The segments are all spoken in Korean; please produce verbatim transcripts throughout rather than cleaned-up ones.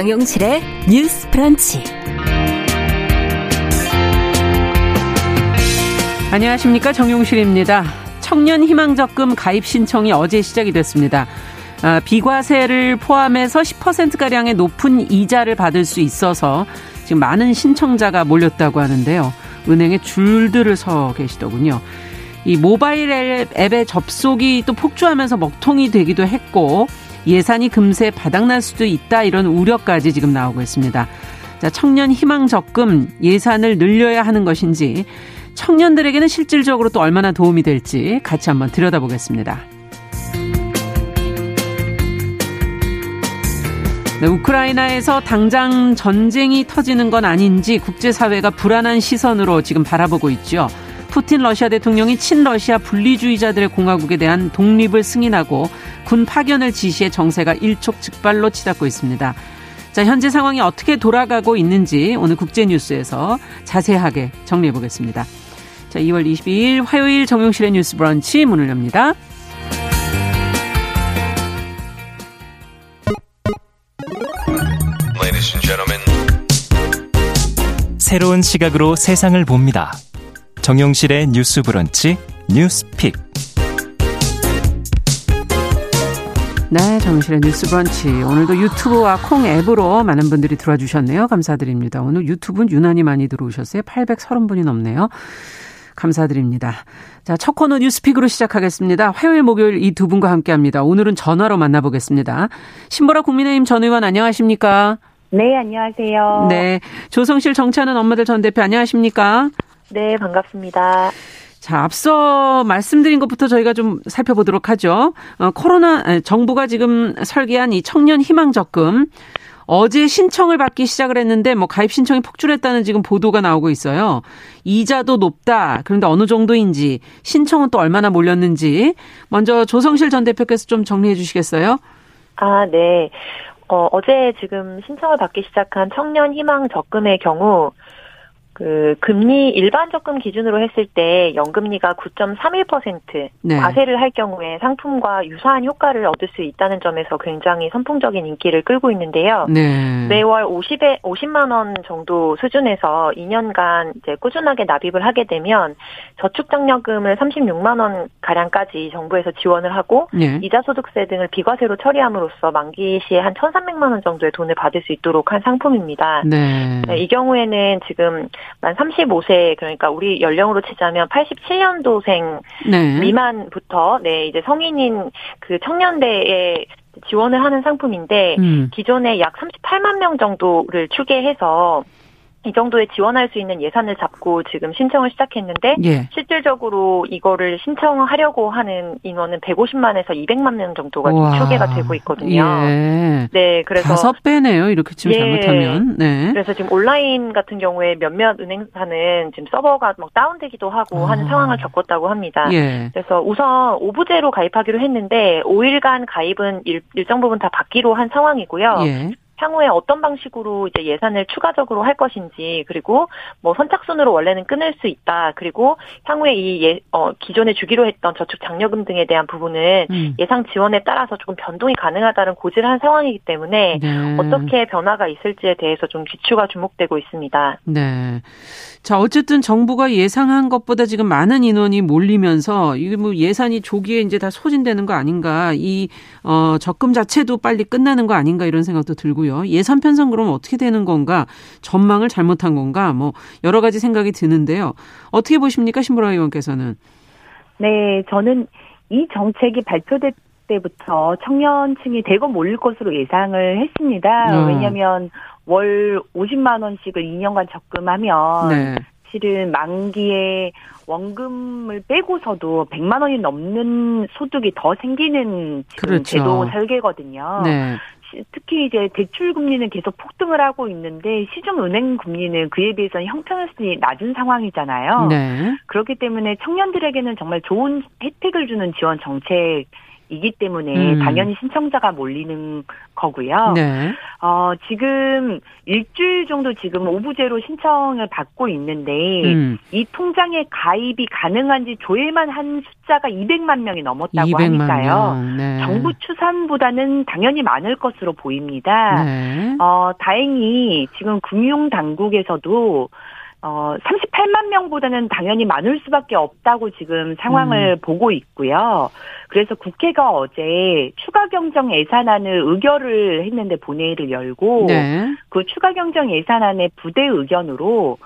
정용실의 뉴스 브런치. 안녕하십니까, 정용실입니다. 청년 희망적금 가입 신청이 어제 시작이 됐습니다. 아, 비과세를 포함해서 십 퍼센트가량의 높은 이자를 받을 수 있어서 지금 많은 신청자가 몰렸다고 하는데요. 은행에 줄들을 서 계시더군요. 이 모바일 앱의 접속이 또 폭주하면서 먹통이 되기도 했고 예산이 금세 바닥날 수도 있다, 이런 우려까지 지금 나오고 있습니다. 자, 청년 희망적금 예산을 늘려야 하는 것인지, 청년들에게는 실질적으로 또 얼마나 도움이 될지 같이 한번 들여다보겠습니다. 네, 우크라이나에서 당장 전쟁이 터지는 건 아닌지 국제사회가 불안한 시선으로 지금 바라보고 있죠. 푸틴 러시아 대통령이 친러시아 분리주의자들의 공화국에 대한 독립을 승인하고 군 파견을 지시해 정세가 일촉즉발로 치닫고 있습니다. 자, 현재 상황이 어떻게 돌아가고 있는지 오늘 국제뉴스에서 자세하게 정리해보겠습니다. 자, 이월 이십이일 화요일 정용실의 뉴스 브런치 문을 엽니다. Ladies and gentlemen. 새로운 시각으로 세상을 봅니다. 정용실의 뉴스 브런치 뉴스픽. 네, 정용실의 뉴스 브런치. 오늘도 유튜브와 콩 앱으로 많은 분들이 들어와 주셨네요. 감사드립니다. 오늘 유튜브는 유난히 많이 들어오셨어요. 팔백삼십 분이 넘네요. 감사드립니다. 자, 첫 코너 뉴스픽으로 시작하겠습니다. 화요일, 목요일 이 두 분과 함께합니다. 오늘은 전화로 만나보겠습니다. 신보라 국민의힘 전 의원, 안녕하십니까? 네, 안녕하세요. 네, 조성실 정치하는 엄마들 전 대표, 안녕하십니까? 네, 반갑습니다. 자, 앞서 말씀드린 것부터 저희가 좀 살펴보도록 하죠. 어, 코로나, 정부가 지금 설계한 이 청년 희망적금, 어제 신청을 받기 시작을 했는데 뭐 가입 신청이 폭주했다는 지금 보도가 나오고 있어요. 이자도 높다. 그런데 어느 정도인지, 신청은 또 얼마나 몰렸는지 먼저 조성실 전 대표께서 좀 정리해 주시겠어요? 아, 네. 어, 어제 지금 신청을 받기 시작한 청년 희망적금의 경우 그 금리 일반 적금 기준으로 했을 때 연금리가 구 점 삼일 퍼센트, 네, 과세를 할 경우에 상품과 유사한 효과를 얻을 수 있다는 점에서 굉장히 선풍적인 인기를 끌고 있는데요. 네. 매월 오십에 오십만 원 정도 수준에서 이 년간 이제 꾸준하게 납입을 하게 되면 저축장려금을 삼십육만 원 가량까지 정부에서 지원을 하고, 네, 이자 소득세 등을 비과세로 처리함으로써 만기 시에 한 천삼백만 원 정도의 돈을 받을 수 있도록 한 상품입니다. 네. 네, 이 경우에는 지금 만 서른다섯 세, 그러니까 우리 연령으로 치자면 팔십칠년도생 네, 미만부터 네, 이제 성인인 그 청년대에 지원을 하는 상품인데, 음, 기존에 약 삼십팔만 명 정도를 추계해서 이 정도에 지원할 수 있는 예산을 잡고 지금 신청을 시작했는데, 예, 실질적으로 이거를 신청하려고 하는 인원은 백오십만에서 이백만 명 정도가 좀 초계가 되고 있거든요. 예. 네, 그래서 다섯 배네요. 이렇게 지금, 예, 잘못하면. 네. 그래서 지금 온라인 같은 경우에 몇몇 은행사는 지금 서버가 막 다운되기도 하고 아. 하는 상황을 겪었다고 합니다. 예. 그래서 우선 오부제로 가입하기로 했는데 오일간 가입은 일, 일정 부분 다 받기로 한 상황이고요. 예. 향후에 어떤 방식으로 이제 예산을 추가적으로 할 것인지, 그리고 뭐 선착순으로 원래는 끊을 수 있다, 그리고 향후에 이 예, 어, 기존에 주기로 했던 저축장려금 등에 대한 부분은 음. 예상 지원에 따라서 조금 변동이 가능하다는 고지를 한 상황이기 때문에, 네, 어떻게 변화가 있을지에 대해서 좀 기추가 주목되고 있습니다. 네. 자, 어쨌든 정부가 예상한 것보다 지금 많은 인원이 몰리면서 이게 뭐 예산이 조기에 이제 다 소진되는 거 아닌가, 이 어, 적금 자체도 빨리 끝나는 거 아닌가, 이런 생각도 들고요. 예산 편성 그러면 어떻게 되는 건가, 전망을 잘못한 건가, 뭐 여러 가지 생각이 드는데요. 어떻게 보십니까, 신보라 의원께서는? 네, 저는 이 정책이 발표될 때부터 청년층이 대거 몰릴 것으로 예상을 했습니다. 어. 왜냐하면 월 오십만 원씩을 이 년간 적금하면, 네, 실은 만기에 원금을 빼고서도 백만 원이 넘는 소득이 더 생기는 지금, 그렇죠, 제도 설계거든요. 네. 특히 이제 대출 금리는 계속 폭등을 하고 있는데 시중 은행 금리는 그에 비해서는 형편없이 낮은 상황이잖아요. 네. 그렇기 때문에 청년들에게는 정말 좋은 혜택을 주는 지원 정책 이기 때문에 음. 당연히 신청자가 몰리는 거고요. 네. 어, 지금 일주일 정도 지금 오부제로 신청을 받고 있는데 음. 이 통장에 가입이 가능한 지 조회만 한 숫자가 이백만 명이 넘었다고 하니까요. 네. 정부 추산보다는 당연히 많을 것으로 보입니다. 네. 어, 다행히 지금 금융당국에서도 어, 삼십팔만 명보다는 당연히 많을 수밖에 없다고 지금 상황을 음. 보고 있고요. 그래서 국회가 어제 추가경정 예산안을 의결을 했는데 본회의를 열고 네. 그 추가경정 예산안의 부대 의견으로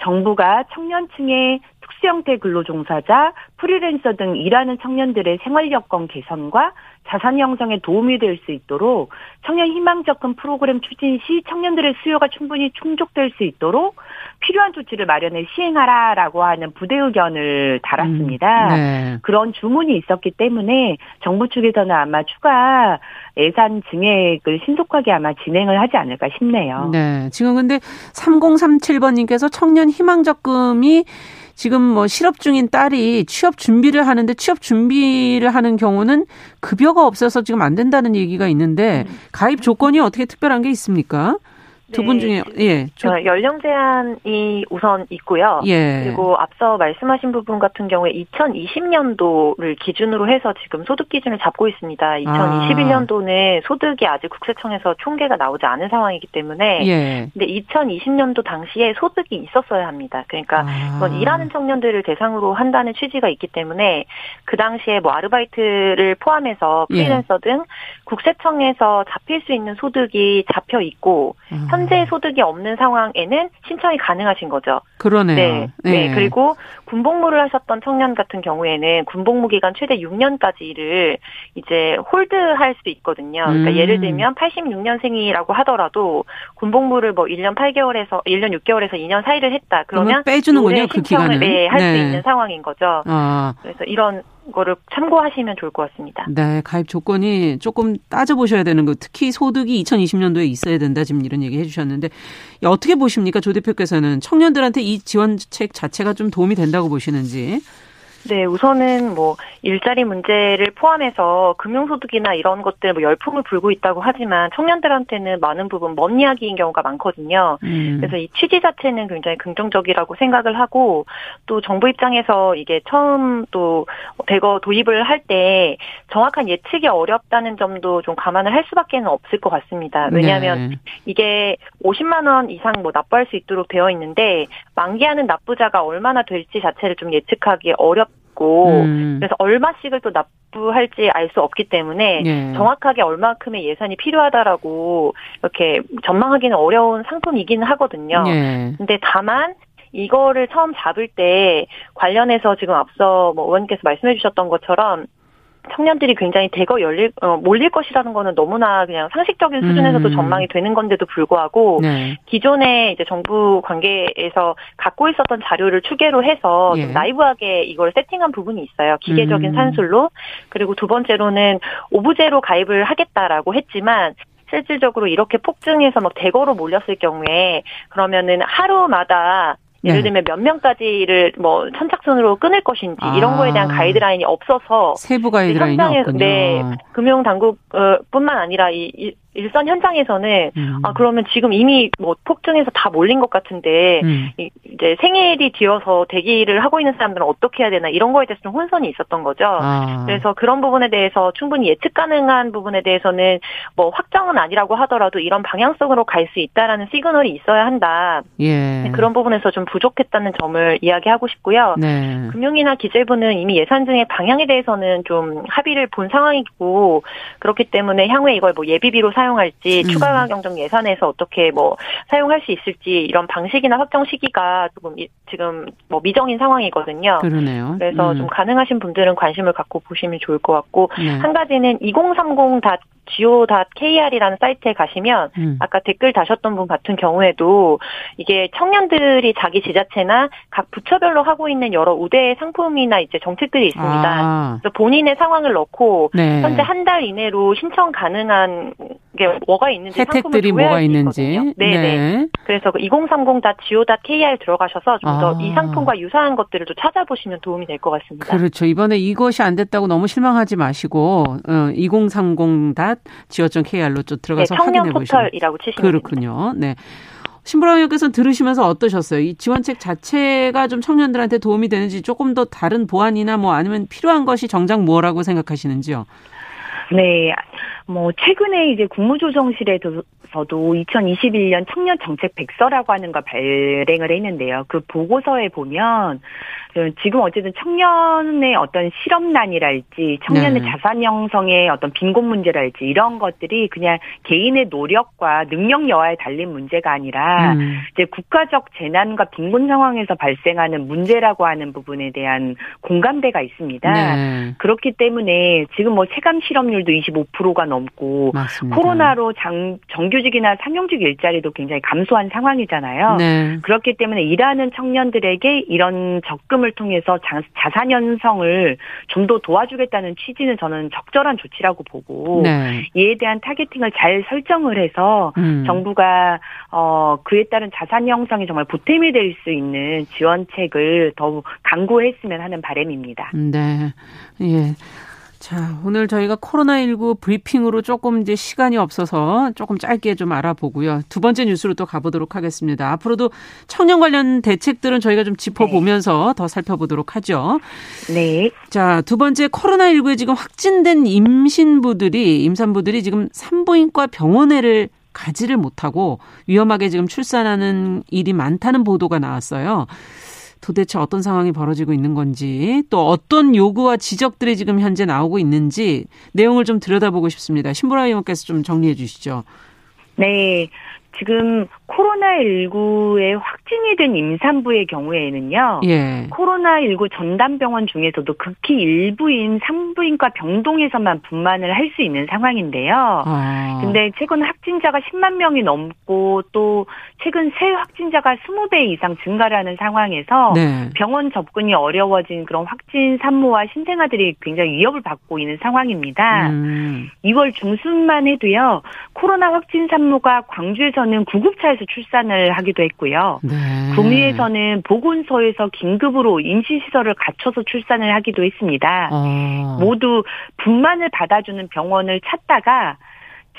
정부가 청년층의 특수형태 근로종사자, 프리랜서 등 일하는 청년들의 생활여건 개선과 자산 형성에 도움이 될 수 있도록 청년 희망적금 프로그램 추진 시 청년들의 수요가 충분히 충족될 수 있도록 필요한 조치를 마련해 시행하라라고 하는 부대 의견을 달았습니다. 음, 네. 그런 주문이 있었기 때문에 정부 측에서는 아마 추가 예산 증액을 신속하게 아마 진행을 하지 않을까 싶네요. 네, 지금 근데 삼공삼칠번님께서 청년 희망적금이 지금 뭐 실업 중인 딸이 취업 준비를 하는데 취업 준비를 하는 경우는 급여가 없어서 지금 안 된다는 얘기가 있는데 가입 조건이 어떻게 특별한 게 있습니까? 두 분 중에 네. 예, 저... 연령 제한이 우선 있고요. 예. 그리고 앞서 말씀하신 부분 같은 경우에 이천이십년도를 기준으로 해서 지금 소득 기준을 잡고 있습니다. 이천이십일년도는 아. 소득이 아직 국세청에서 총계가 나오지 않은 상황이기 때문에 예. 근데 이천이십년도 당시에 소득이 있었어야 합니다. 그러니까 아. 이건 일하는 청년들을 대상으로 한다는 취지가 있기 때문에 그 당시에 뭐 아르바이트를 포함해서 프리랜서 예. 등 국세청에서 잡힐 수 있는 소득이 잡혀 있고 아. 현재 소득이 없는 상황에는 신청이 가능하신 거죠. 그러네요. 네. 네. 네. 그리고 군복무를 하셨던 청년 같은 경우에는 군복무 기간 최대 육 년까지를 이제 홀드할 수 있거든요. 그러니까 음. 예를 들면 팔십육년생이라고 하더라도 군복무를 뭐 일 년 팔 개월에서 일 년 육 개월에서 이 년 사이를 했다. 그러면 빼주는군요. 그 기간을. 네, 할 수 네. 있는 상황인 거죠. 아. 그래서 이런 거를 참고하시면 좋을 것 같습니다. 네, 가입 조건이 조금 따져보셔야 되는 거, 특히 소득이 이천이십 년도에 있어야 된다, 지금 이런 얘기 해주셨는데 어떻게 보십니까, 조 대표께서는 청년들한테 이 지원책 자체가 좀 도움이 된다고 보시는지? 네, 우선은 뭐 일자리 문제를 포함해서 금융소득이나 이런 것들 뭐 열풍을 불고 있다고 하지만 청년들한테는 많은 부분 먼 이야기인 경우가 많거든요. 음. 그래서 이 취지 자체는 굉장히 긍정적이라고 생각을 하고 또 정부 입장에서 이게 처음 또 대거 도입을 할 때 정확한 예측이 어렵다는 점도 좀 감안을 할 수밖에 없을 것 같습니다. 왜냐하면 네. 이게 오십만 원 이상 뭐 납부할 수 있도록 되어 있는데 만기하는 납부자가 얼마나 될지 자체를 좀 예측하기 어렵. 음. 그래서 얼마씩을 또 납부할지 알 수 없기 때문에 예. 정확하게 얼마큼의 예산이 필요하다라고 이렇게 전망하기는 어려운 상품이긴 하거든요. 예. 근데 다만 이거를 처음 잡을 때 관련해서 지금 앞서 뭐 의원님께서 말씀해 주셨던 것처럼 청년들이 굉장히 대거 열릴, 어, 몰릴 것이라는 거는 너무나 그냥 상식적인 수준에서도 음. 전망이 되는 건데도 불구하고 네. 기존에 이제 정부 관계에서 갖고 있었던 자료를 추계로 해서 예. 좀 나이브하게 이걸 세팅한 부분이 있어요. 기계적인 음. 산술로. 그리고 두 번째로는 오부제로 가입을 하겠다라고 했지만 실질적으로 이렇게 폭증해서 막 대거로 몰렸을 경우에 그러면은 하루마다 예를 들면 몇 명까지를 뭐 선착순으로 끊을 것인지 아, 이런 거에 대한 가이드라인이 없어서 세부 가이드라인이 없군요. 네, 금융 당국뿐만 아니라 이 일선 현장에서는 음. 아 그러면 지금 이미 뭐 폭증해서 다 몰린 것 같은데 음. 이제 생일이 뒤어서 대기를 하고 있는 사람들은 어떻게 해야 되나 이런 거에 대해서 좀 혼선이 있었던 거죠. 아. 그래서 그런 부분에 대해서 충분히 예측 가능한 부분에 대해서는 뭐 확정은 아니라고 하더라도 이런 방향성으로 갈 수 있다라는 시그널이 있어야 한다. 예. 그런 부분에서 좀 부족했다는 점을 이야기하고 싶고요. 네. 금융이나 기재부는 이미 예산 등의 방향에 대해서는 좀 합의를 본 상황이고 그렇기 때문에 향후에 이걸 뭐 예비비로 사용 할지 음. 추가 경정 예산에서 어떻게 뭐 사용할 수 있을지 이런 방식이나 확정 시기가 조금 지금 뭐 미정인 상황이거든요. 그러네요. 그래서 음. 좀 가능하신 분들은 관심을 갖고 보시면 좋을 것 같고 네. 한 가지는 이공삼공 지 오 닷 케이 알이라는 사이트에 가시면 음. 아까 댓글 다셨던 분 같은 경우에도 이게 청년들이 자기 지자체나 각 부처별로 하고 있는 여러 우대의 상품이나 이제 정책들이 있습니다. 아. 그래서 본인의 상황을 넣고 네. 현재 한 달 이내로 신청 가능한 게 뭐가 있는지 혜택들이 뭐가 있는지. 네네. 네. 그래서 이공삼공 닷 지 오 닷 케이 알 들어가셔서 좀 더 이 아. 상품과 유사한 것들을 또 찾아보시면 도움이 될 것 같습니다. 그렇죠. 이번에 이것이 안 됐다고 너무 실망하지 마시고 어, 이공삼공 닷 지 오 닷 케이 알로 좀 들어가서 네, 확인해 보시면. 청년포털이라고 치시면 그렇군요. 됩니다. 네. 신보라 의원께서는 들으시면서 어떠셨어요? 이 지원책 자체가 좀 청년들한테 도움이 되는지 조금 더 다른 보완이나 뭐 아니면 필요한 것이 정작 뭐라고 생각하시는지요? 네. 뭐 최근에 이제 국무조정실에서도 이천이십일 년 청년 정책 백서라고 하는 걸 발행을 했는데요. 그 보고서에 보면 지금 어쨌든 청년의 어떤 실업난이랄지 청년의 네. 자산 형성의 어떤 빈곤 문제랄지 이런 것들이 그냥 개인의 노력과 능력 여하에 달린 문제가 아니라 음. 이제 국가적 재난과 빈곤 상황에서 발생하는 문제라고 하는 부분에 대한 공감대가 있습니다. 네. 그렇기 때문에 지금 뭐 체감 실업률도 이십오 퍼센트가 넘고 맞습니다. 코로나로 장, 정규직이나 상용직 일자리도 굉장히 감소한 상황이잖아요. 네. 그렇기 때문에 일하는 청년들에게 이런 적금을 통해서 자, 자산 형성을 좀 더 도와주겠다는 취지는 저는 적절한 조치라고 보고 네. 이에 대한 타겟팅을 잘 설정을 해서 음. 정부가 어, 그에 따른 자산 형성이 정말 보탬이 될 수 있는 지원책을 더 강구했으면 하는 바람입니다. 네. 예. 자, 오늘 저희가 코로나십구 브리핑으로 조금 이제 시간이 없어서 조금 짧게 좀 알아보고요. 두 번째 뉴스로 또 가보도록 하겠습니다. 앞으로도 청년 관련 대책들은 저희가 좀 짚어보면서 네. 더 살펴보도록 하죠. 네. 자, 두 번째 코로나십구에 지금 확진된 임신부들이, 임산부들이 지금 산부인과 병원에를 가지를 못하고 위험하게 지금 출산하는 일이 많다는 보도가 나왔어요. 도대체 어떤 상황이 벌어지고 있는 건지 또 어떤 요구와 지적들이 지금 현재 나오고 있는지 내용을 좀 들여다보고 싶습니다. 신보라 의원께서 좀 정리해 주시죠. 네. 지금 코로나십구에 확진이 된 임산부의 경우에는요. 예. 코로나십구 전담병원 중에서도 극히 일부인 산부인과 병동에서만 분만을 할 수 있는 상황인데요. 아. 근데 최근 확진자가 십만 명이 넘고 또 최근 새 확진자가 이십 배 이상 증가를 하는 상황에서 네. 병원 접근이 어려워진 그런 확진 산모와 신생아들이 굉장히 위협을 받고 있는 상황입니다. 음. 이월 중순만 해도요. 코로나 확진 산모가 광주에서 는 구급차에서 출산을 하기도 했고요. 네. 구미에서는 보건소에서 긴급으로 임시시설을 갖춰서 출산을 하기도 했습니다. 아. 모두 분만을 받아주는 병원을 찾다가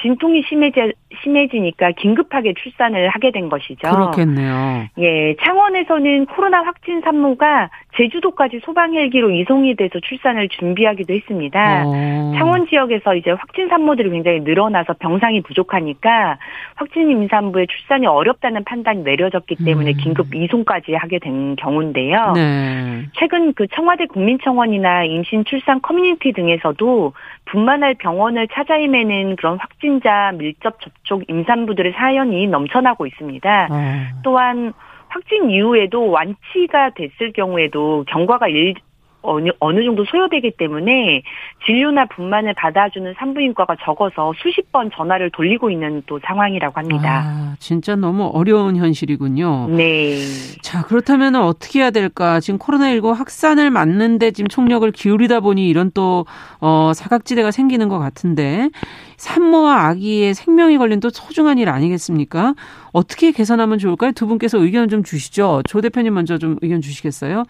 진통이 심해지, 심해지니까 긴급하게 출산을 하게 된 것이죠. 그렇겠네요. 예, 창원에서는 코로나 확진 산모가 제주도까지 소방 헬기로 이송이 돼서 출산을 준비하기도 했습니다. 오. 창원 지역에서 이제 확진 산모들이 굉장히 늘어나서 병상이 부족하니까 확진 임산부의 출산이 어렵다는 판단이 내려졌기 때문에 음. 긴급 이송까지 하게 된 경우인데요. 네. 최근 그 청와대 국민청원이나 임신 출산 커뮤니티 등에서도 분만할 병원을 찾아 헤매는 그런 확진 확진자 밀접 접촉 임산부들의 사연이 넘쳐나고 있습니다. 네. 또한 확진 이후에도 완치가 됐을 경우에도 경과가 일, 어느, 어느 정도 소요되기 때문에 진료나 분만을 받아주는 산부인과가 적어서 수십 번 전화를 돌리고 있는 또 상황이라고 합니다. 아, 진짜 너무 어려운 현실이군요. 네. 자, 그렇다면 어떻게 해야 될까? 지금 코로나십구 확산을 막는데 지금 총력을 기울이다 보니 이런 또 어, 사각지대가 생기는 것 같은데 산모와 아기의 생명이 걸린 또 소중한 일 아니겠습니까? 어떻게 개선하면 좋을까요? 두 분께서 의견 좀 주시죠. 조 대표님 먼저 좀 의견 주시겠어요?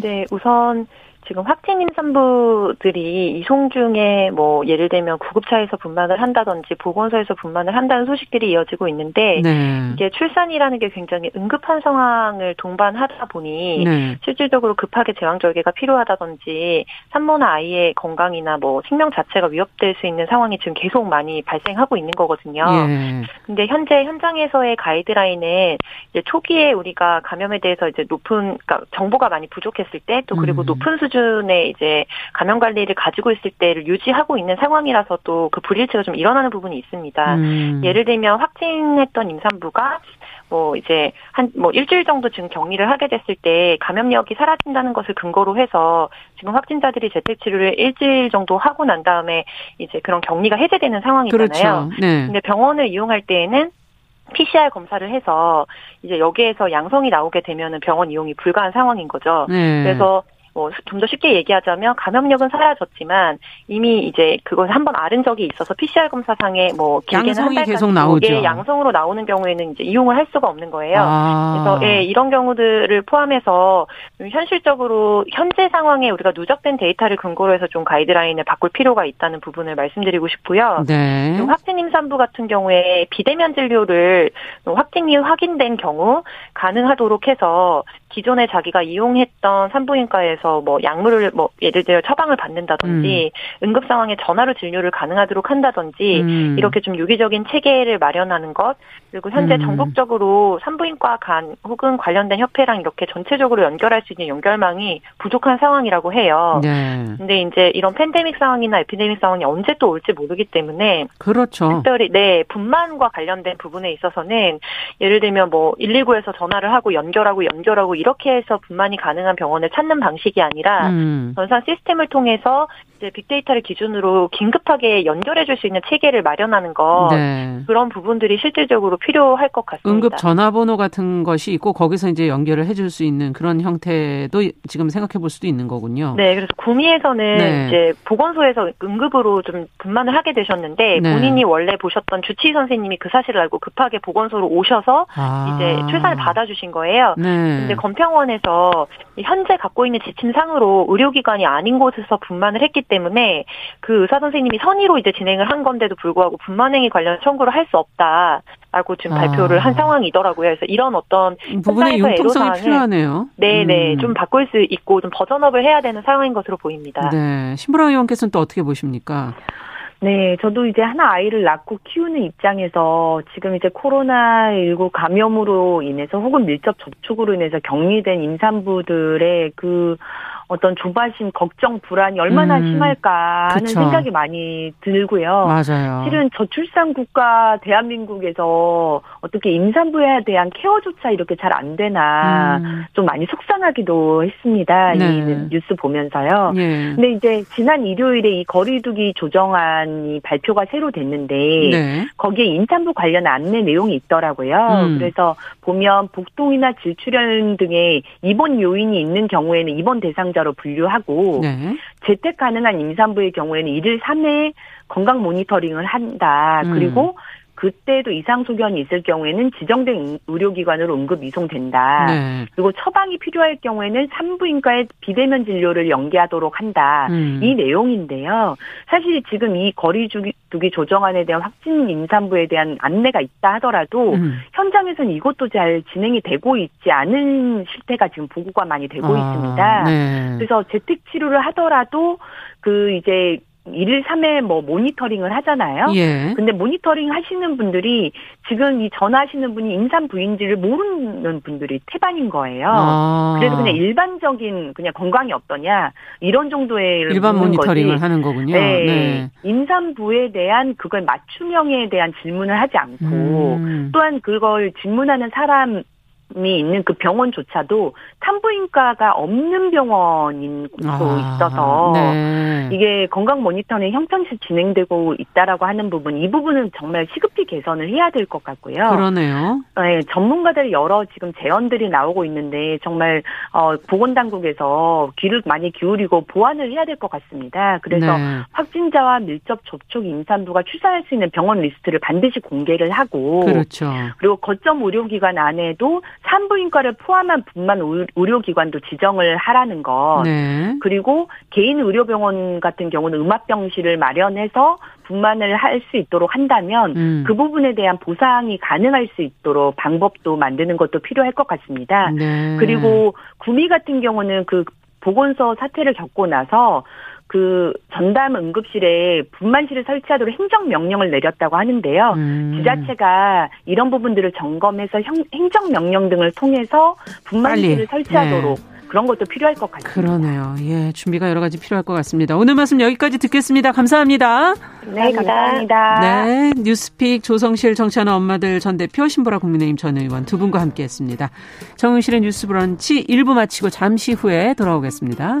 네, 우선 지금 확진 임산부들이 이송 중에 뭐 예를 들면 구급차에서 분만을 한다든지 보건소에서 분만을 한다는 소식들이 이어지고 있는데 네. 이게 출산이라는 게 굉장히 응급한 상황을 동반하다 보니 네. 실질적으로 급하게 제왕절개가 필요하다든지 산모나 아이의 건강이나 뭐 생명 자체가 위협될 수 있는 상황이 지금 계속 많이 발생하고 있는 거거든요. 예. 근데 현재 현장에서의 가이드라인에 이제 초기에 우리가 감염에 대해서 이제 높은, 그러니까 정보가 많이 부족했을 때, 또 그리고 음. 높은 수준의 이제 감염 관리를 가지고 있을 때를 유지하고 있는 상황이라서 또 그 불일치가 좀 일어나는 부분이 있습니다. 음. 예를 들면 확진했던 임산부가 뭐 이제 한 뭐 일주일 정도 지금 격리를 하게 됐을 때 감염력이 사라진다는 것을 근거로 해서 지금 확진자들이 재택 치료를 일주일 정도 하고 난 다음에 이제 그런 격리가 해제되는 상황이잖아요. 그렇죠. 네. 근데 병원을 이용할 때에는 피씨알 검사를 해서 이제 여기에서 양성이 나오게 되면은 병원 이용이 불가한 상황인 거죠. 네. 그래서 뭐 좀 더 쉽게 얘기하자면 감염력은 사라졌지만 이미 이제 그걸 한번 앓은 적이 있어서 피씨알 검사상에 뭐 길게는 한 달까지 계속 나오죠. 양성으로 나오는 경우에는 이제 이용을 할 수가 없는 거예요. 아. 그래서 예, 이런 경우들을 포함해서 현실적으로 현재 상황에 우리가 누적된 데이터를 근거로 해서 좀 가이드라인을 바꿀 필요가 있다는 부분을 말씀드리고 싶고요. 네. 확진 임산부 같은 경우에 비대면 진료를 확진이 확인된 경우 가능하도록 해서 기존에 자기가 이용했던 산부인과에서 뭐 약물을 뭐 예를 들어 처방을 받는다든지 음. 응급 상황에 전화로 진료를 가능하도록 한다든지 음. 이렇게 좀 유기적인 체계를 마련하는 것, 그리고 현재 음. 전국적으로 산부인과 간 혹은 관련된 협회랑 이렇게 전체적으로 연결할 수 있는 연결망이 부족한 상황이라고 해요. 네. 근데 이제 이런 팬데믹 상황이나 에피데믹 상황이 언제 또 올지 모르기 때문에 그렇죠. 특별히 네, 분만과 관련된 부분에 있어서는 예를 들면 뭐 일일구에서 전화를 하고 연결하고 연결하고 이렇게 해서 분만이 가능한 병원을 찾는 방식이 아니라 음. 전산 시스템을 통해서 이제 빅데이터를 기준으로 긴급하게 연결해 줄 수 있는 체계를 마련하는 것, 네. 그런 부분들이 실질적으로 필요할 것 같습니다. 응급 전화번호 같은 것이 있고 거기서 이제 연결을 해줄 수 있는 그런 형태도 지금 생각해 볼 수도 있는 거군요. 네, 그래서 구미에서는 네. 이제 보건소에서 응급으로 좀 분만을 하게 되셨는데 네. 본인이 원래 보셨던 주치의 선생님이 그 사실을 알고 급하게 보건소로 오셔서 아. 이제 출산을 받아주신 거예요. 네. 근데 병원에서 현재 갖고 있는 지침상으로 의료기관이 아닌 곳에서 분만을 했기 때문에 그 의사선생님이 선의로 이제 진행을 한 건데도 불구하고 분만행위 관련 청구를 할 수 없다라고 지금 아. 발표를 한 상황이더라고요. 그래서 이런 어떤 부분의 융통성이 필요하네요. 네네. 음. 좀 바꿀 수 있고 좀 버전업을 해야 되는 상황인 것으로 보입니다. 네. 신보라 의원께서는 또 어떻게 보십니까? 네, 저도 이제 하나 아이를 낳고 키우는 입장에서 지금 이제 코로나십구 감염으로 인해서 혹은 밀접 접촉으로 인해서 격리된 임산부들의 그 어떤 조바심, 걱정, 불안이 얼마나 음, 심할까 하는 그쵸. 생각이 많이 들고요. 맞아요. 실은 저출산 국가 대한민국에서 어떻게 임산부에 대한 케어조차 이렇게 잘 안 되나 음. 좀 많이 속상하기도 했습니다. 네. 이 뉴스 보면서요. 네. 근데 이제 지난 일요일에 이 거리두기 조정안이 발표가 새로 됐는데 네. 거기에 임산부 관련 안내 내용이 있더라고요. 음. 그래서 보면 복통이나 질출혈 등의 입원 요인이 있는 경우에는 입원 대상자 로 분류하고 네. 재택 가능한 임산부의 경우에는 일일 삼회 건강 모니터링을 한다. 음. 그리고 그때도 이상 소견이 있을 경우에는 지정된 의료기관으로 응급 이송된다. 네. 그리고 처방이 필요할 경우에는 산부인과의 비대면 진료를 연계하도록 한다. 음. 이 내용인데요. 사실 지금 이 거리두기 조정안에 대한 확진 임산부에 대한 안내가 있다 하더라도 음. 현장에서는 이것도 잘 진행이 되고 있지 않은 실태가 지금 보고가 많이 되고 아, 있습니다. 네. 그래서 재택치료를 하더라도 그 이제 일일 삼회 뭐 모니터링을 하잖아요. 예. 근데 모니터링 하시는 분들이 지금 이 전화하시는 분이 임산부인지를 모르는 분들이 태반인 거예요. 아. 그래서 그냥 일반적인 그냥 건강이 어떠냐 이런 정도의 일반 모니터링을 거지. 하는 거군요. 네. 네. 임산부에 대한 그걸 맞춤형에 대한 질문을 하지 않고 음. 또한 그걸 질문하는 사람 이 있는 그 병원조차도 산부인과가 없는 병원인 곳도 아, 있어서 네. 이게 건강 모니터링 형편시 진행되고 있다라고 하는 부분, 이 부분은 정말 시급히 개선을 해야 될 것 같고요. 그러네요. 네, 전문가들 여러 지금 제언들이 나오고 있는데 정말 어, 보건당국에서 귀를 많이 기울이고 보완을 해야 될 것 같습니다. 그래서 네. 확진자와 밀접 접촉 임산부가 출산할 수 있는 병원 리스트를 반드시 공개를 하고 그렇죠. 그리고 거점 의료기관 안에도 산부인과를 포함한 분만 의료기관도 지정을 하라는 것. 네. 그리고 개인 의료병원 같은 경우는 음압병실을 마련해서 분만을 할 수 있도록 한다면 음. 그 부분에 대한 보상이 가능할 수 있도록 방법도 만드는 것도 필요할 것 같습니다. 네. 그리고 구미 같은 경우는 그 보건소 사태를 겪고 나서 그 전담 응급실에 분만실을 설치하도록 행정명령을 내렸다고 하는데요. 음. 지자체가 이런 부분들을 점검해서 형, 행정명령 등을 통해서 분만실을 빨리. 설치하도록 네. 그런 것도 필요할 것 같습니다. 그러네요. 예, 준비가 여러 가지 필요할 것 같습니다. 오늘 말씀 여기까지 듣겠습니다. 감사합니다. 네, 감사합니다. 네, 뉴스픽 조성실 정치하는 엄마들 전 대표, 신보라 국민의힘 전 의원 두 분과 함께했습니다. 정용실의 뉴스브런치 일 부 마치고 잠시 후에 돌아오겠습니다.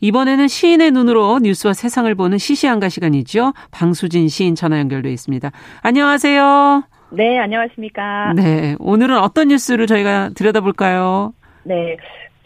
이번에는 시인의 눈으로 뉴스와 세상을 보는 시시한가 시간이죠. 방수진 시인 전화 연결돼 있습니다. 안녕하세요. 네, 안녕하십니까. 네, 오늘은 어떤 뉴스를 저희가 들여다볼까요? 네,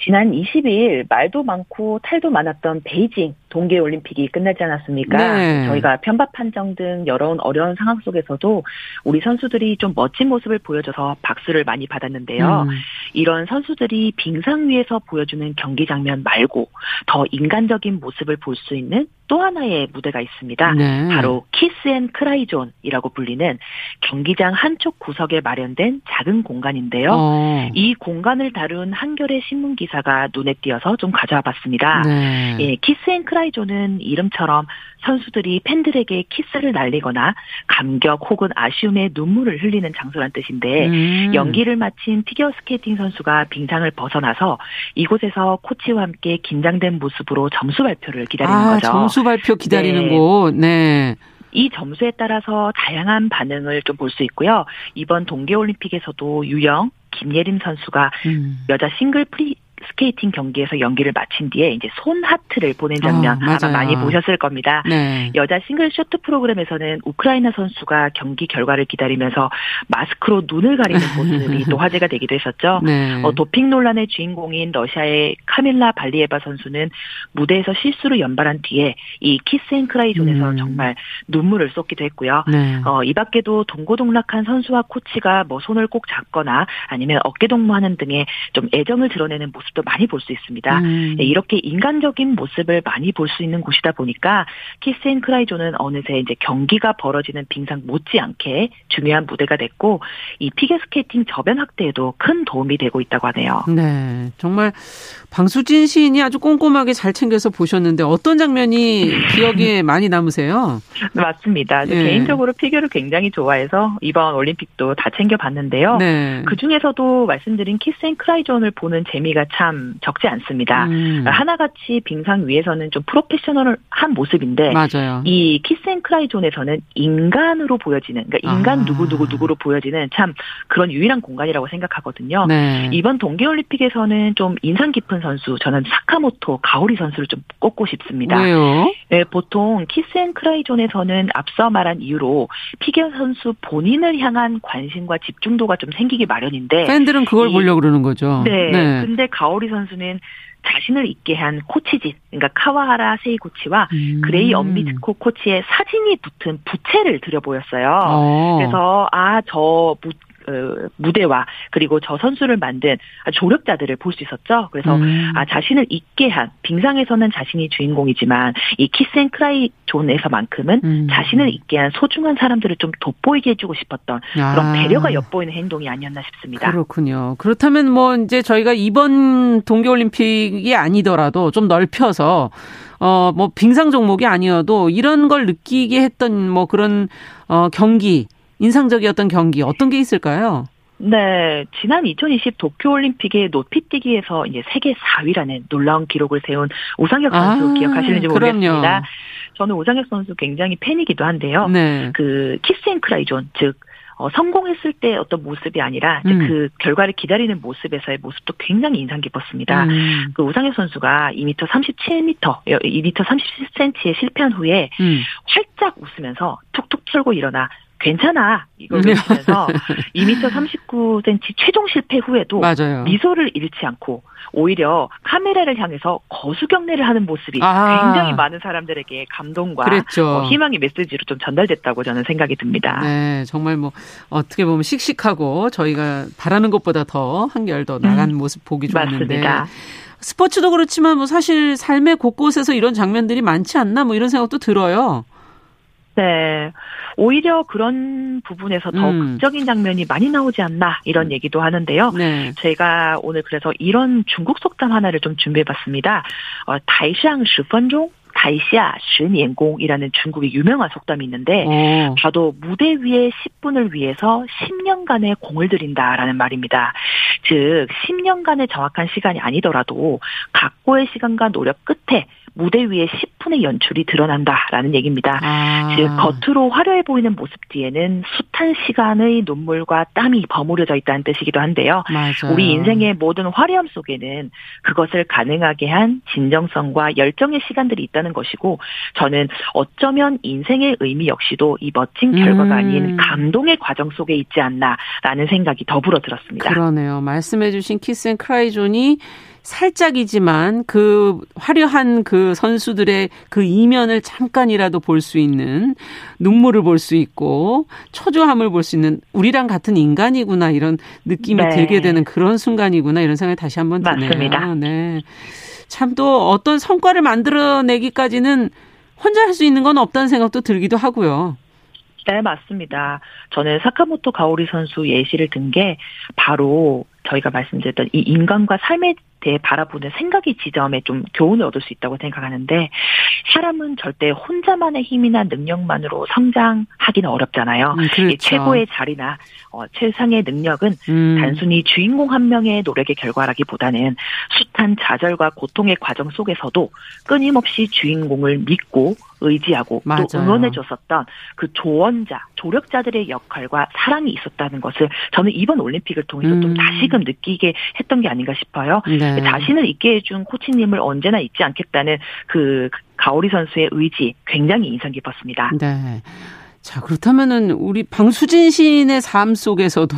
지난 이십 일 말도 많고 탈도 많았던 베이징 동계올림픽이 끝나지 않았습니까? 네. 저희가 편파 판정 등 여러 어려운 상황 속에서도 우리 선수들이 좀 멋진 모습을 보여줘서 박수를 많이 받았는데요. 음. 이런 선수들이 빙상 위에서 보여주는 경기 장면 말고 더 인간적인 모습을 볼 수 있는 또 하나의 무대가 있습니다. 네. 바로 키스앤크라이존이라고 불리는 경기장 한쪽 구석에 마련된 작은 공간인데요. 어. 이 공간을 다룬 한겨레 신문 기사가 눈에 띄어서 좀 가져와 봤습니다. 네. 예, 키스앤크라이존 크라이존은 이름처럼 선수들이 팬들에게 키스를 날리거나 감격 혹은 아쉬움에 눈물을 흘리는 장소란 뜻인데 음. 연기를 마친 피겨스케이팅 선수가 빙상을 벗어나서 이곳에서 코치와 함께 긴장된 모습으로 점수 발표를 기다리는 아, 거죠. 점수 발표 기다리는 네. 곳. 네. 이 점수에 따라서 다양한 반응을 좀 볼 수 있고요. 이번 동계올림픽에서도 유영, 김예림 선수가 음. 여자 싱글 프리 스케이팅 경기에서 연기를 마친 뒤에 이제 손 하트를 보낸 장면 어, 아마 많이 보셨을 겁니다. 네. 여자 싱글 쇼트 프로그램에서는 우크라이나 선수가 경기 결과를 기다리면서 마스크로 눈을 가리는 모습이 또 화제가 되기도 했었죠. 네. 어, 도핑 논란의 주인공인 러시아의 카밀라 발리에바 선수는 무대에서 실수를 연발한 뒤에 이 키스앤크라이존에서 음. 정말 눈물을 쏟기도 했고요. 네. 어, 이 밖에도 동고동락한 선수와 코치가 뭐 손을 꼭 잡거나 아니면 어깨동무하는 등의 좀 애정을 드러내는 모습 또 많이 볼 수 있습니다. 음. 이렇게 인간적인 모습을 많이 볼 수 있는 곳이다 보니까 키스앤크라이존은 어느새 이제 경기가 벌어지는 빙상 못지않게 중요한 무대가 됐고 이 피겨스케이팅 저변 확대에도 큰 도움이 되고 있다고 하네요. 네, 정말 방수진 시인이 아주 꼼꼼하게 잘 챙겨서 보셨는데 어떤 장면이 기억에 많이 남으세요? 네, 맞습니다. 네. 개인적으로 피겨를 굉장히 좋아해서 이번 올림픽도 다 챙겨봤는데요. 네. 그중에서도 말씀드린 키스앤크라이존을 보는 재미가 참 적지 않습니다. 음. 하나같이 빙상 위에서는 좀 프로페셔널한 모습인데 맞아요. 이 키스앤크라이존에서는 인간으로 보여지는 그러니까 인간 아. 누구누구 누구로 보여지는 참 그런 유일한 공간이라고 생각하거든요. 네. 이번 동계올림픽에서는 좀 인상 깊은 선수 저는 사카모토 가오리 선수를 좀 꼽고 싶습니다. 왜요? 네, 보통 키스앤크라이존에서는 앞서 말한 이유로 피겨 선수 본인을 향한 관심과 집중도가 좀 생기기 마련인데 팬들은 그걸 이, 보려고 그러는 거죠. 네. 네. 근데 가오리 선수는 자신을 있게 한 코치진, 그러니까 카와하라 세이 코치와 음. 그레이 엄미츠코 코치의 사진이 붙은 부채를 들여보였어요. 어. 그래서 아, 저 무, 어, 무대와 그리고 저 선수를 만든 조력자들을 볼 수 있었죠. 그래서 음. 아, 자신을 있게 한 빙상에서는 자신이 주인공이지만 이 키스앤크라이존에서만큼은 음. 자신을 있게 한 소중한 사람들을 좀 돋보이게 해주고 싶었던 아. 그런 배려가 엿보이는 행동이 아니었나 싶습니다. 그렇군요. 그렇다면 뭐 이제 저희가 이번 동계올림픽이 아니더라도 좀 넓혀서 어, 뭐 빙상 종목이 아니어도 이런 걸 느끼게 했던 뭐 그런 어, 경기 인상적이었던 경기 어떤 게 있을까요? 네, 지난 이천이십 도쿄올림픽의 높이뛰기에서 이제 세계 사 위라는 놀라운 기록을 세운 우상혁 선수 아, 기억하시는지 모르겠습니다. 그럼요. 저는 우상혁 선수 굉장히 팬이기도 한데요. 네. 그 키스앤크라이존, 즉 어, 성공했을 때 어떤 모습이 아니라 음. 그 결과를 기다리는 모습에서의 모습도 굉장히 인상 깊었습니다. 음. 그 우상혁 선수가 이 미터 삼십칠 미터, 이 미터 삼십칠 센티미터에 실패한 후에 음. 활짝 웃으면서 툭툭 털고 일어나 괜찮아 이걸 외치면서 이 미터 삼십구 센티미터 최종 실패 후에도 맞아요. 미소를 잃지 않고 오히려 카메라를 향해서 거수경례를 하는 모습이 아. 굉장히 많은 사람들에게 감동과 어, 희망의 메시지로 좀 전달됐다고 저는 생각이 듭니다. 네, 정말 뭐 어떻게 보면 씩씩하고 저희가 바라는 것보다 더 한결 더 나간 음. 모습 보기 좋았는데 맞습니다. 스포츠도 그렇지만 뭐 사실 삶의 곳곳에서 이런 장면들이 많지 않나 뭐 이런 생각도 들어요. 네. 오히려 그런 부분에서 더 음. 극적인 장면이 많이 나오지 않나 이런 얘기도 하는데요. 네. 제가 오늘 그래서 이런 중국 속담 하나를 좀 준비해봤습니다. 어, 다이샹 십 분 종 다이시아 십 년 공이라는 중국의 유명한 속담이 있는데 오. 저도 무대 위에 십 분을 위해서 십 년간의 공을 들인다라는 말입니다. 즉 십 년간의 정확한 시간이 아니더라도 각고의 시간과 노력 끝에 무대 위에 십 분의 연출이 드러난다라는 얘기입니다. 아. 즉 겉으로 화려해 보이는 모습 뒤에는 숱한 시간의 눈물과 땀이 버무려져 있다는 뜻이기도 한데요. 맞아요. 우리 인생의 모든 화려함 속에는 그것을 가능하게 한 진정성과 열정의 시간들이 있다는 것이고 저는 어쩌면 인생의 의미 역시도 이 멋진 결과가 음. 아닌 감동의 과정 속에 있지 않나라는 생각이 더불어 들었습니다. 그러네요. 말씀해 주신 키스앤크라이존이 살짝이지만 그 화려한 그 선수들의 그 이면을 잠깐이라도 볼 수 있는 눈물을 볼 수 있고 초조함을 볼 수 있는 우리랑 같은 인간이구나 이런 느낌이 네. 들게 되는 그런 순간이구나 이런 생각이 다시 한번 드네요. 맞습니다. 네. 참 또 어떤 성과를 만들어내기까지는 혼자 할 수 있는 건 없다는 생각도 들기도 하고요. 네, 맞습니다. 저는 사카모토 가오리 선수 예시를 든 게 바로 저희가 말씀드렸던 이 인간과 삶에 대해 바라보는 생각의 지점에 좀 교훈을 얻을 수 있다고 생각하는데 사람은 절대 혼자만의 힘이나 능력만으로 성장하기는 어렵잖아요. 음, 그렇죠. 이 최고의 자리나 어, 최상의 능력은 음. 단순히 주인공 한 명의 노력의 결과라기보다는 숱한 좌절과 고통의 과정 속에서도 끊임없이 주인공을 믿고 의지하고 맞아요. 또 응원해줬었던 그 조언자, 조력자들의 역할과 사랑이 있었다는 것을 저는 이번 올림픽을 통해서 음. 좀 다시금 느끼게 했던 게 아닌가 싶어요. 네. 자신을 있게 해준 코치님을 언제나 잊지 않겠다는 그 가오리 선수의 의지 굉장히 인상 깊었습니다. 네. 자, 그렇다면은 우리 방수진 시인의 삶 속에서도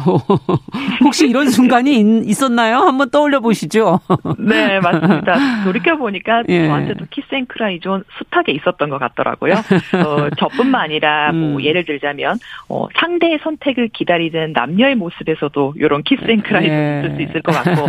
혹시 이런 순간이 있었나요? 한번 떠올려 보시죠. 네, 맞습니다. 돌이켜 보니까 예. 저한테도 키스앤크라이존 숱하게 있었던 것 같더라고요. 어, 저뿐만 아니라 음. 뭐 예를 들자면 어, 상대의 선택을 기다리는 남녀의 모습에서도 이런 키스앤크라이존 예. 있을 수 있을 것 같고,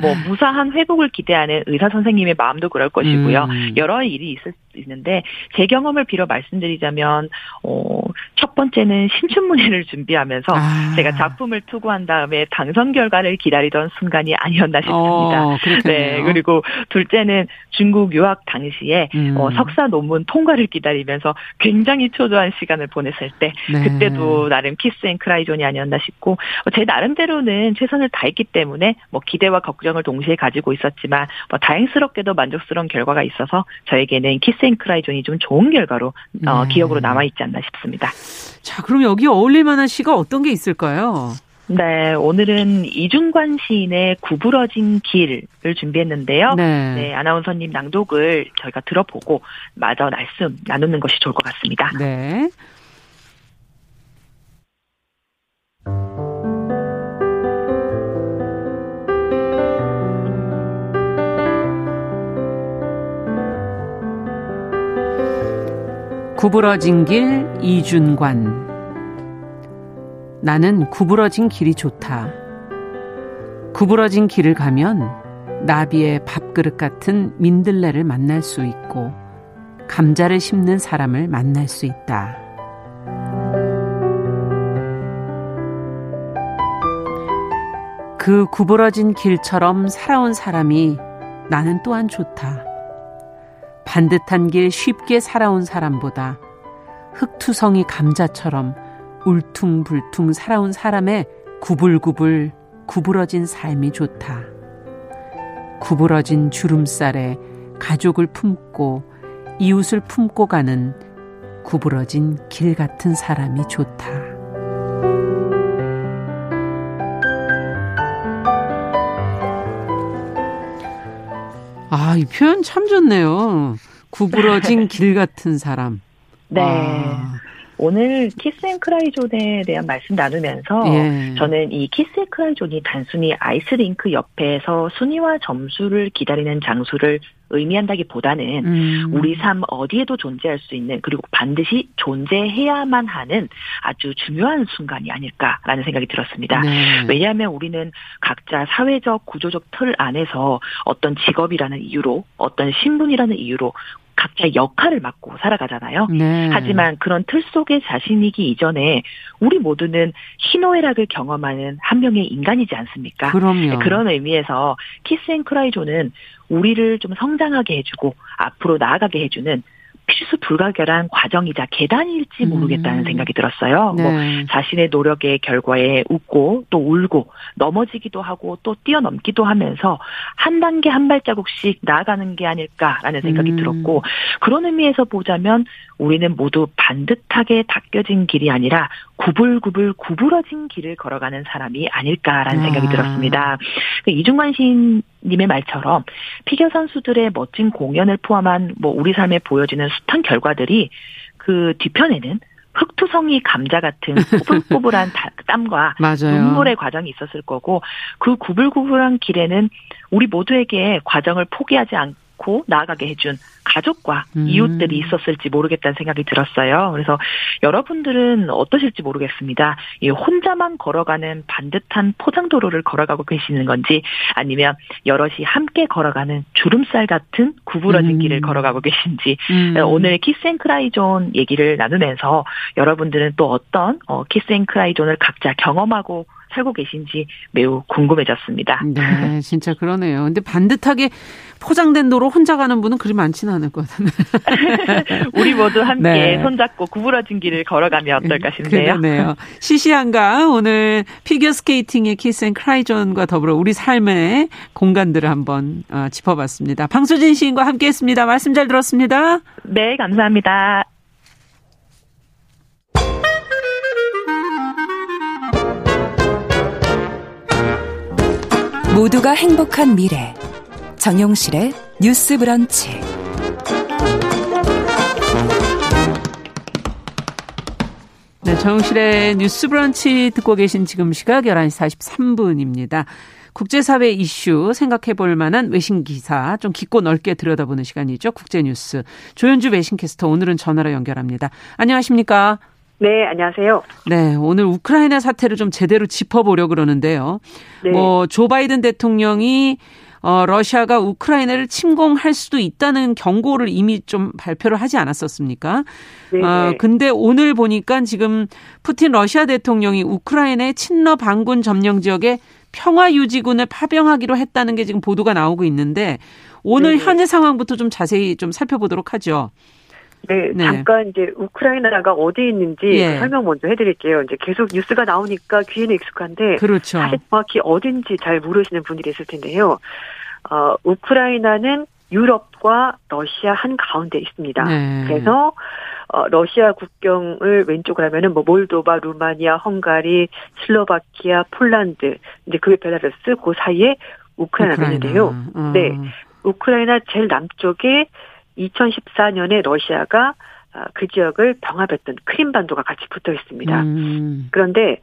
뭐 무사한 회복을 기대하는 의사 선생님의 마음도 그럴 것이고요. 음. 여러 일이 있을 수 있는데 제 경험을 빌어 말씀드리자면. 어, 첫 번째는 신춘문예를 준비하면서 아. 제가 작품을 투고한 다음에 당선 결과를 기다리던 순간이 아니었나 싶습니다. 어, 네, 그리고 둘째는 중국 유학 당시에 음. 어, 석사 논문 통과를 기다리면서 굉장히 초조한 시간을 보냈을 때 네. 그때도 나름 키스앤크라이존이 아니었나 싶고 제 나름대로는 최선을 다했기 때문에 뭐 기대와 걱정을 동시에 가지고 있었지만 뭐 다행스럽게도 만족스러운 결과가 있어서 저에게는 키스앤크라이존이 좀 좋은 결과로 어, 네. 기억으로 남아있지 않나 싶습니다. 자, 그럼 여기 어울릴 만한 시가 어떤 게 있을까요? 네, 오늘은 이중관 시인의 구부러진 길을 준비했는데요. 네. 네, 아나운서님 낭독을 저희가 들어보고 마저 말씀 나누는 것이 좋을 것 같습니다. 네. 구부러진 길 이준관. 나는 구부러진 길이 좋다. 구부러진 길을 가면 나비의 밥그릇 같은 민들레를 만날 수 있고 감자를 심는 사람을 만날 수 있다. 그 구부러진 길처럼 살아온 사람이 나는 또한 좋다. 반듯한 길 쉽게 살아온 사람보다 흙투성이 감자처럼 울퉁불퉁 살아온 사람의 구불구불 구부러진 삶이 좋다. 구부러진 주름살에 가족을 품고 이웃을 품고 가는 구부러진 길 같은 사람이 좋다. 아, 이 표현 참 좋네요. 구부러진 길 같은 사람. 네. 아. 오늘 키스앤크라이존에 대한 말씀 나누면서 예. 저는 이 키스앤크라이존이 단순히 아이스링크 옆에서 순위와 점수를 기다리는 장소를 의미한다기보다는 음. 우리 삶 어디에도 존재할 수 있는, 그리고 반드시 존재해야만 하는 아주 중요한 순간이 아닐까라는 생각이 들었습니다. 네. 왜냐하면 우리는 각자 사회적 구조적 틀 안에서 어떤 직업이라는 이유로, 어떤 신분이라는 이유로 각자의 역할을 맡고 살아가잖아요. 네. 하지만 그런 틀 속의 자신이기 이전에 우리 모두는 희노애락을 경험하는 한 명의 인간이지 않습니까? 그럼요. 그런 의미에서 키스앤크라이존은 우리를 좀 성장하게 해주고 앞으로 나아가게 해주는 필수 불가결한 과정이자 계단일지 모르겠다는 음. 생각이 들었어요. 네. 뭐 자신의 노력의 결과에 웃고 또 울고 넘어지기도 하고 또 뛰어넘기도 하면서 한 단계 한 발자국씩 나아가는 게 아닐까라는 생각이 음. 들었고, 그런 의미에서 보자면 우리는 모두 반듯하게 닦여진 길이 아니라 구불구불 구부러진 길을 걸어가는 사람이 아닐까라는 아. 생각이 들었습니다. 이중만 시인님의 말처럼 피겨 선수들의 멋진 공연을 포함한 뭐 우리 삶에 보여지는 숱한 결과들이 그 뒤편에는 흑투성이 감자 같은 꼬불꼬불한 땀과 눈물의 과정이 있었을 거고, 그 구불구불한 길에는 우리 모두에게 과정을 포기하지 않고 나아가게 해준 가족과 음. 이웃들이 있었을지 모르겠다는 생각이 들었어요. 그래서 여러분들은 어떠실지 모르겠습니다. 이 혼자만 걸어가는 반듯한 포장도로를 걸어가고 계시는 건지, 아니면 여럿이 함께 걸어가는 주름살 같은 구부러진 음. 길을 걸어가고 계신지, 음. 오늘 키스앤크라이존 얘기를 나누면서 여러분들은 또 어떤 키스앤크라이존을 각자 경험하고 살고 계신지 매우 궁금해졌습니다. 네, 진짜 그러네요. 근데 반듯하게 포장된 도로 혼자 가는 분은 그리 많지는 않을 것 같아요. 우리 모두 함께 네. 손잡고 구부러진 길을 걸어가면 어떨까 싶네요. 그러네요. 시시한가 오늘 피겨스케이팅의 키스앤크라이존과 더불어 우리 삶의 공간들을 한번 짚어봤습니다. 방수진 시인과 함께했습니다. 말씀 잘 들었습니다. 네, 감사합니다. 모두가 행복한 미래, 정용실의 뉴스 브런치. 네, 정용실의 뉴스 브런치 듣고 계신 지금 시각 열한 시 사십삼 분입니다. 국제사회 이슈 생각해볼 만한 외신 기사 좀 깊고 넓게 들여다보는 시간이죠. 국제뉴스 조현주 외신캐스터, 오늘은 전화로 연결합니다. 안녕하십니까? 네, 안녕하세요. 네, 오늘 우크라이나 사태를 좀 제대로 짚어보려고 그러는데요. 네. 뭐 조 바이든 대통령이 어, 러시아가 우크라이나를 침공할 수도 있다는 경고를 이미 좀 발표를 하지 않았었습니까? 네. 어, 근데 오늘 보니까 지금 푸틴 러시아 대통령이 우크라이나의 친러 반군 점령 지역에 평화 유지군을 파병하기로 했다는 게 지금 보도가 나오고 있는데, 오늘 네. 현재 상황부터 좀 자세히 좀 살펴보도록 하죠. 네, 네, 잠깐 이제 우크라이나가 어디 있는지 예. 그 설명 먼저 해드릴게요. 이제 계속 뉴스가 나오니까 귀에는 익숙한데 그렇죠. 사실 정확히 어딘지 잘 모르시는 분들이 있을 텐데요. 어, 우크라이나는 유럽과 러시아 한 가운데 있습니다. 네. 그래서 어, 러시아 국경을 왼쪽으로 하면은 뭐 몰도바, 루마니아, 헝가리, 슬로바키아, 폴란드, 이제 그게 벨라루스, 그 사이에 우크라이나가 우크라이나. 있는데요. 음. 네, 우크라이나 제일 남쪽에 이천십사 년에 러시아가 그 지역을 병합했던 크림반도가 같이 붙어 있습니다. 음. 그런데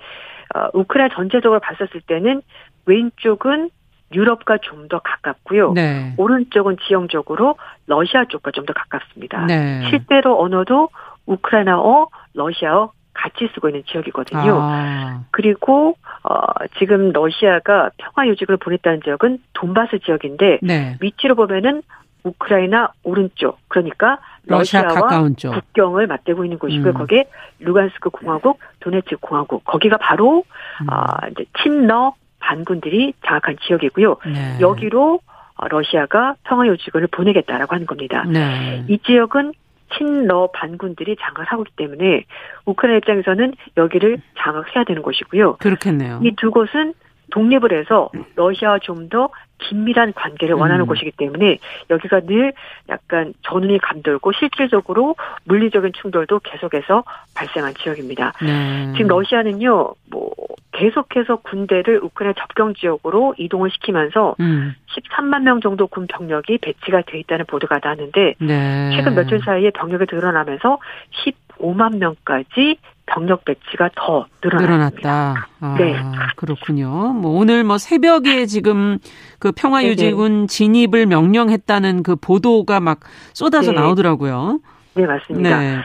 우크라이나 전체적으로 봤었을 때는 왼쪽은 유럽과 좀 더 가깝고요. 네. 오른쪽은 지형적으로 러시아 쪽과 좀 더 가깝습니다. 네. 실제로 언어도 우크라이나어, 러시아어 같이 쓰고 있는 지역이거든요. 아. 그리고 어, 지금 러시아가 평화유지군을 보냈다는 지역은 돈바스 지역인데 네. 위치로 보면은 우크라이나 오른쪽, 그러니까 러시아와 러시아 가까운 쪽. 국경을 맞대고 있는 곳이고요. 음. 거기에 루간스크 공화국, 도네츠 공화국, 거기가 바로 음. 어, 이제 친러 반군들이 장악한 지역이고요. 네. 여기로 러시아가 평화유지군을 보내겠다라고 하는 겁니다. 네. 이 지역은 친러 반군들이 장악을 하고 있기 때문에 우크라이나 입장에서는 여기를 장악해야 되는 것이고요. 그렇겠네요. 이 두 곳은 독립을 해서 러시아와 좀 더 긴밀한 관계를 원하는 음. 곳이기 때문에 여기가 늘 약간 전운이 감돌고 실질적으로 물리적인 충돌도 계속해서 발생한 지역입니다. 네. 지금 러시아는요, 뭐 계속해서 군대를 우크라이나 접경 지역으로 이동을 시키면서 음. 십삼만 명 정도 군 병력이 배치가 돼 있다는 보도가 나왔는데 네. 최근 며칠 사이에 병력이 늘어나면서 십오만 명까지 병력 배치가 더 늘어났습니다. 늘어났다. 아, 네, 그렇군요. 뭐 오늘 뭐 새벽에 지금 그 평화유지군 진입을 명령했다는 그 보도가 막 쏟아져 네. 나오더라고요. 네, 맞습니다. 네.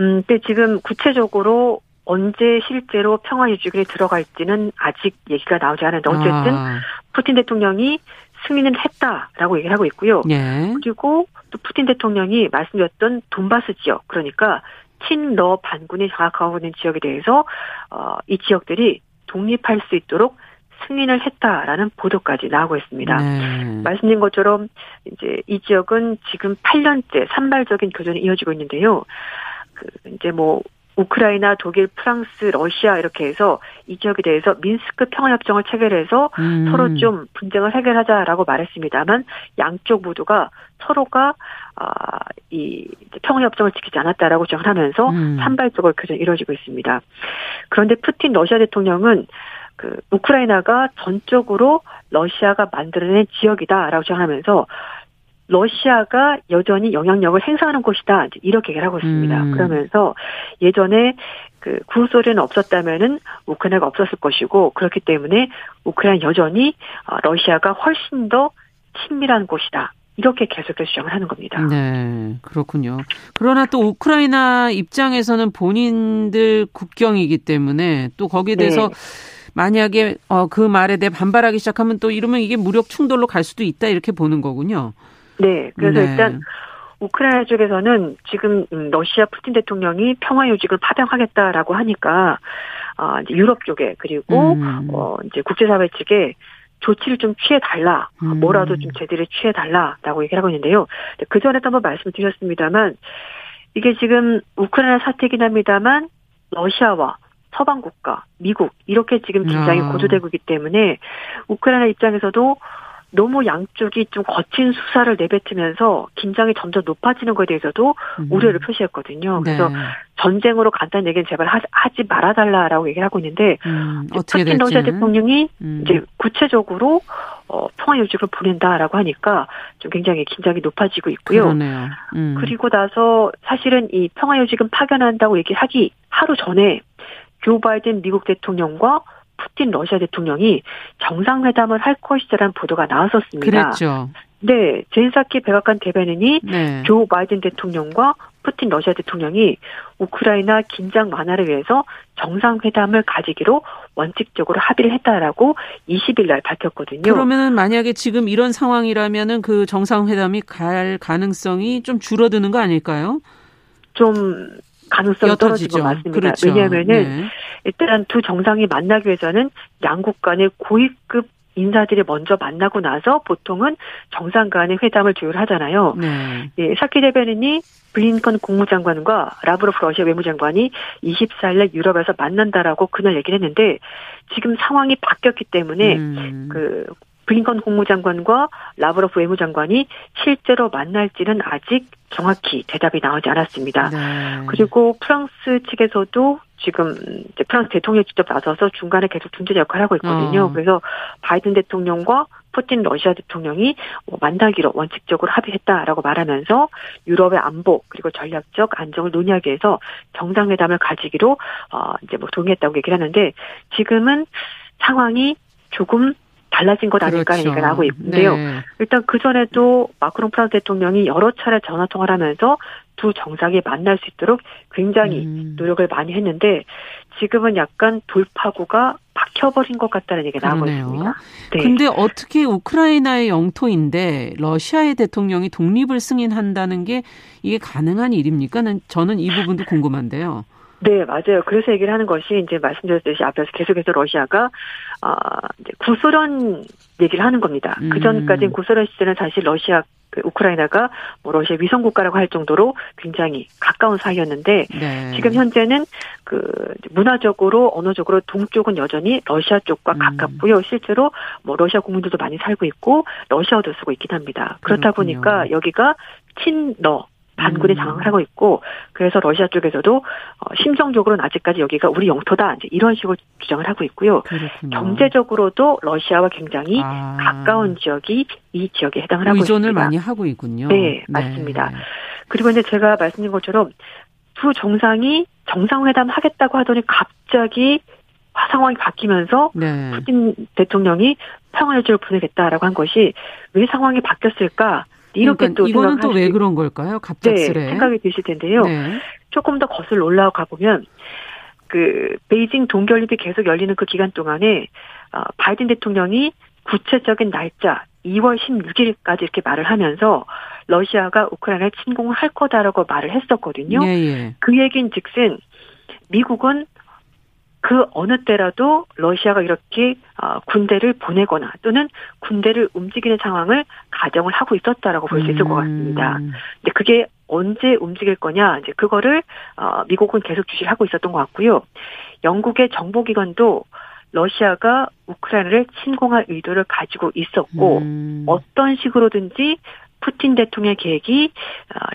음, 근데 지금 구체적으로 언제 실제로 평화유지군이 들어갈지는 아직 얘기가 나오지 않은데 어쨌든 아. 푸틴 대통령이 승리는 했다라고 얘기를 하고 있고요. 네. 그리고 또 푸틴 대통령이 말씀드렸던 돈바스 지역, 그러니까 친러 반군이 장악하고 있는 지역에 대해서 어, 이 지역들이 독립할 수 있도록 승인을 했다라는 보도까지 나오고 있습니다. 네. 말씀드린 것처럼 이제 이 지역은 지금 팔 년째 산발적인 교전이 이어지고 있는데요. 그 이제 뭐 우크라이나, 독일, 프랑스, 러시아 이렇게 해서 이 지역에 대해서 민스크 평화협정을 체결해서 음. 서로 좀 분쟁을 해결하자라고 말했습니다만 양쪽 모두가 서로가 아, 이 평화협정을 지키지 않았다라고 주장하면서 음. 산발적으로 교전이 이루어지고 있습니다. 그런데 푸틴 러시아 대통령은 그 우크라이나가 전적으로 러시아가 만들어낸 지역이다라고 주장하면서 러시아가 여전히 영향력을 행사하는 곳이다 이렇게 얘기를 하고 있습니다. 음. 그러면서 예전에 그 구소련은 없었다면은 우크라이나가 없었을 것이고 그렇기 때문에 우크라이나 여전히 러시아가 훨씬 더 친밀한 곳이다 이렇게 계속해서 주장을 하는 겁니다. 네, 그렇군요. 그러나 또 우크라이나 입장에서는 본인들 국경이기 때문에 또 거기에 대해서 네. 만약에 그 말에 대해 반발하기 시작하면 또 이러면 이게 무력 충돌로 갈 수도 있다 이렇게 보는 거군요. 네. 그래서 네. 일단 우크라이나 쪽에서는 지금 러시아 푸틴 대통령이 평화유지군 파병하겠다라고 하니까 아, 이제 유럽 쪽에 그리고 음. 어, 이제 국제사회 측에 조치를 좀 취해달라. 음. 뭐라도 좀 제대로 취해달라라고 얘기를 하고 있는데요. 그 전에도 한번 말씀을 드렸습니다만 이게 지금 우크라이나 사태이긴 합니다만 러시아와 서방 국가, 미국 이렇게 지금 긴장이 아. 고조되고 있기 때문에 우크라이나 입장에서도 너무 양쪽이 좀 거친 수사를 내뱉으면서 긴장이 점점 높아지는 것에 대해서도 음. 우려를 표시했거든요. 그래서 네. 전쟁으로 간단한 얘기는 제발 하지 말아달라라고 얘기를 하고 있는데 음, 어떻게 될지 러시아 대통령이 음. 이제 구체적으로 어, 평화유지군을 보낸다라고 하니까 좀 굉장히 긴장이 높아지고 있고요. 그러네요. 음. 그리고 나서 사실은 이 평화유지군 파견한다고 얘기하기 하루 전에 조 바이든 미국 대통령과 푸틴 러시아 대통령이 정상회담을 할 것이라는 보도가 나왔었습니다. 그랬죠. 네, 젠사키 백악관 대변인이 네. 조 바이든 대통령과 푸틴 러시아 대통령이 우크라이나 긴장 완화를 위해서 정상회담을 가지기로 원칙적으로 합의를 했다라고 이십일 날 밝혔거든요. 그러면은 만약에 지금 이런 상황이라면은 그 정상회담이 갈 가능성이 좀 줄어드는 거 아닐까요? 좀 가능성이 떨어지고 맞습니다. 그렇죠. 왜냐하면은 네. 일단 두 정상이 만나기 위해서는 양국 간의 고위급 인사들이 먼저 만나고 나서 보통은 정상 간의 회담을 조율하잖아요. 네. 예, 사키 대변인이 블링컨 국무장관과 라브로프 러시아 외무장관이 이십사일 날 유럽에서 만난다라고 그날 얘기를 했는데 지금 상황이 바뀌었기 때문에 음. 그 블링컨 국무장관과 라브로프 외무장관이 실제로 만날지는 아직 정확히 대답이 나오지 않았습니다. 네. 그리고 프랑스 측에서도 지금 이제 프랑스 대통령이 직접 나서서 중간에 계속 중재 역할을 하고 있거든요. 어. 그래서 바이든 대통령과 푸틴 러시아 대통령이 만나기로 원칙적으로 합의했다라고 말하면서 유럽의 안보 그리고 전략적 안정을 논의하기 위해서 정상회담을 가지기로 어 이제 뭐 동의했다고 얘기를 하는데 지금은 상황이 조금 달라진 것 아닐까 그렇죠. 얘기가 나오고 있는데요. 네. 일단 그전에도 마크롱 프랑스 대통령이 여러 차례 전화통화를 하면서 두 정상이 만날 수 있도록 굉장히 음. 노력을 많이 했는데 지금은 약간 돌파구가 막혀버린 것 같다는 얘기가 나오고 있습니다. 그런데 네. 어떻게 우크라이나의 영토인데 러시아의 대통령이 독립을 승인한다는 게 이게 가능한 일입니까? 저는 이 부분도 궁금한데요. 네, 맞아요. 그래서 얘기를 하는 것이 이제 말씀드렸듯이 앞에서 계속해서 러시아가 아, 이제 구소련 얘기를 하는 겁니다. 음. 그 전까지는 구소련 시절은 사실 러시아 우크라이나가 뭐 러시아 위성 국가라고 할 정도로 굉장히 가까운 사이였는데 네. 지금 현재는 그 문화적으로 언어적으로 동쪽은 여전히 러시아 쪽과 가깝고요. 음. 실제로 뭐 러시아 국민들도 많이 살고 있고 러시아어도 쓰고 있긴 합니다. 그렇다 그렇군요. 보니까 여기가 친러 반군이 장악하고 있고 그래서 러시아 쪽에서도 심정적으로는 아직까지 여기가 우리 영토다 이제 이런 식으로 주장을 하고 있고요. 그렇군요. 경제적으로도 러시아와 굉장히 아. 가까운 지역이 이 지역에 해당을 하고 있습니다. 의존을 많이 하고 있군요. 네, 맞습니다. 네. 그리고 이제 제가 말씀드린 것처럼 두 정상이 정상회담 하겠다고 하더니 갑자기 상황이 바뀌면서 네. 푸틴 대통령이 평화 일주를 보내겠다라고 한 것이 왜 상황이 바뀌었을까? 이렇게 그러니까 또 이거는 또 왜 그런 걸까요? 갑작스레 네, 생각이 드실 텐데요. 네. 조금 더 거슬러 올라가 보면 그 베이징 동계올림픽 계속 열리는 그 기간 동안에 바이든 대통령이 구체적인 날짜 이월 십육일까지 이렇게 말을 하면서 러시아가 우크라이나에 침공을 할 거다라고 말을 했었거든요. 예, 예. 그 얘기인 즉슨 미국은 그 어느 때라도 러시아가 이렇게 군대를 보내거나 또는 군대를 움직이는 상황을 가정을 하고 있었다라고 볼 수 있을 것 같습니다. 근데 그게 언제 움직일 거냐 이제 그거를 미국은 계속 주시를 하고 있었던 것 같고요. 영국의 정보기관도 러시아가 우크라이나를 침공할 의도를 가지고 있었고 음. 어떤 식으로든지 푸틴 대통령의 계획이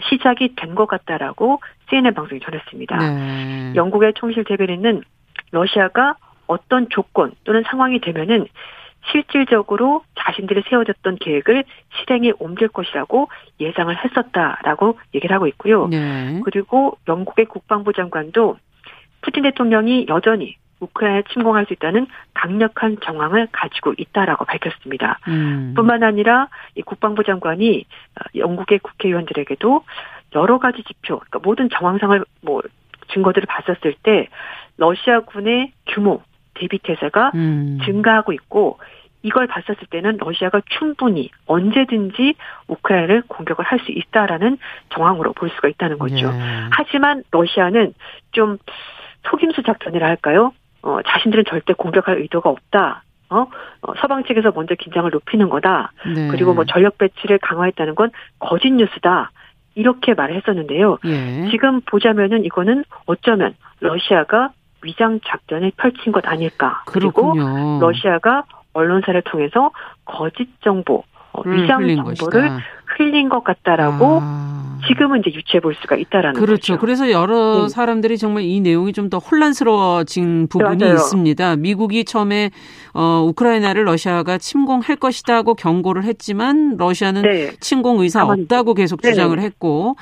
시작이 된 것 같다라고 씨엔엔 방송이 전했습니다. 네. 영국의 총실 대변인은 러시아가 어떤 조건 또는 상황이 되면은 실질적으로 자신들이 세워졌던 계획을 실행에 옮길 것이라고 예상을 했었다라고 얘기를 하고 있고요. 네. 그리고 영국의 국방부 장관도 푸틴 대통령이 여전히 우크라이나에 침공할 수 있다는 강력한 정황을 가지고 있다라고 밝혔습니다. 음. 뿐만 아니라 이 국방부 장관이 영국의 국회의원들에게도 여러 가지 지표, 그러니까 모든 정황상을 뭐 증거들을 봤었을 때 러시아군의 규모, 대비태세가 음. 증가하고 있고 이걸 봤었을 때는 러시아가 충분히 언제든지 우크라이나를 공격을 할 수 있다라는 정황으로 볼 수가 있다는 거죠. 네. 하지만 러시아는 좀 속임수 작전이라 할까요? 어, 자신들은 절대 공격할 의도가 없다. 어? 어, 서방 측에서 먼저 긴장을 높이는 거다. 네. 그리고 뭐 전력 배치를 강화했다는 건 거짓 뉴스다. 이렇게 말을 했었는데요. 예. 지금 보자면은 이거는 어쩌면 러시아가 위장 작전을 펼친 것 아닐까. 그렇군요. 그리고 러시아가 언론사를 통해서 거짓 정보, 위장 흘린 정보를 것이다. 흘린 것 같다라고 아. 지금은 이제 유추해 볼 수가 있다라는 거죠. 그렇죠. 거죠. 그래서 여러 네. 사람들이 정말 이 내용이 좀 더 혼란스러워진 부분이 맞아요. 있습니다. 미국이 처음에 어, 우크라이나를 러시아가 침공할 것이다 하고 경고를 했지만 러시아는 네. 침공 의사 가만히. 없다고 계속 네네. 주장을 했고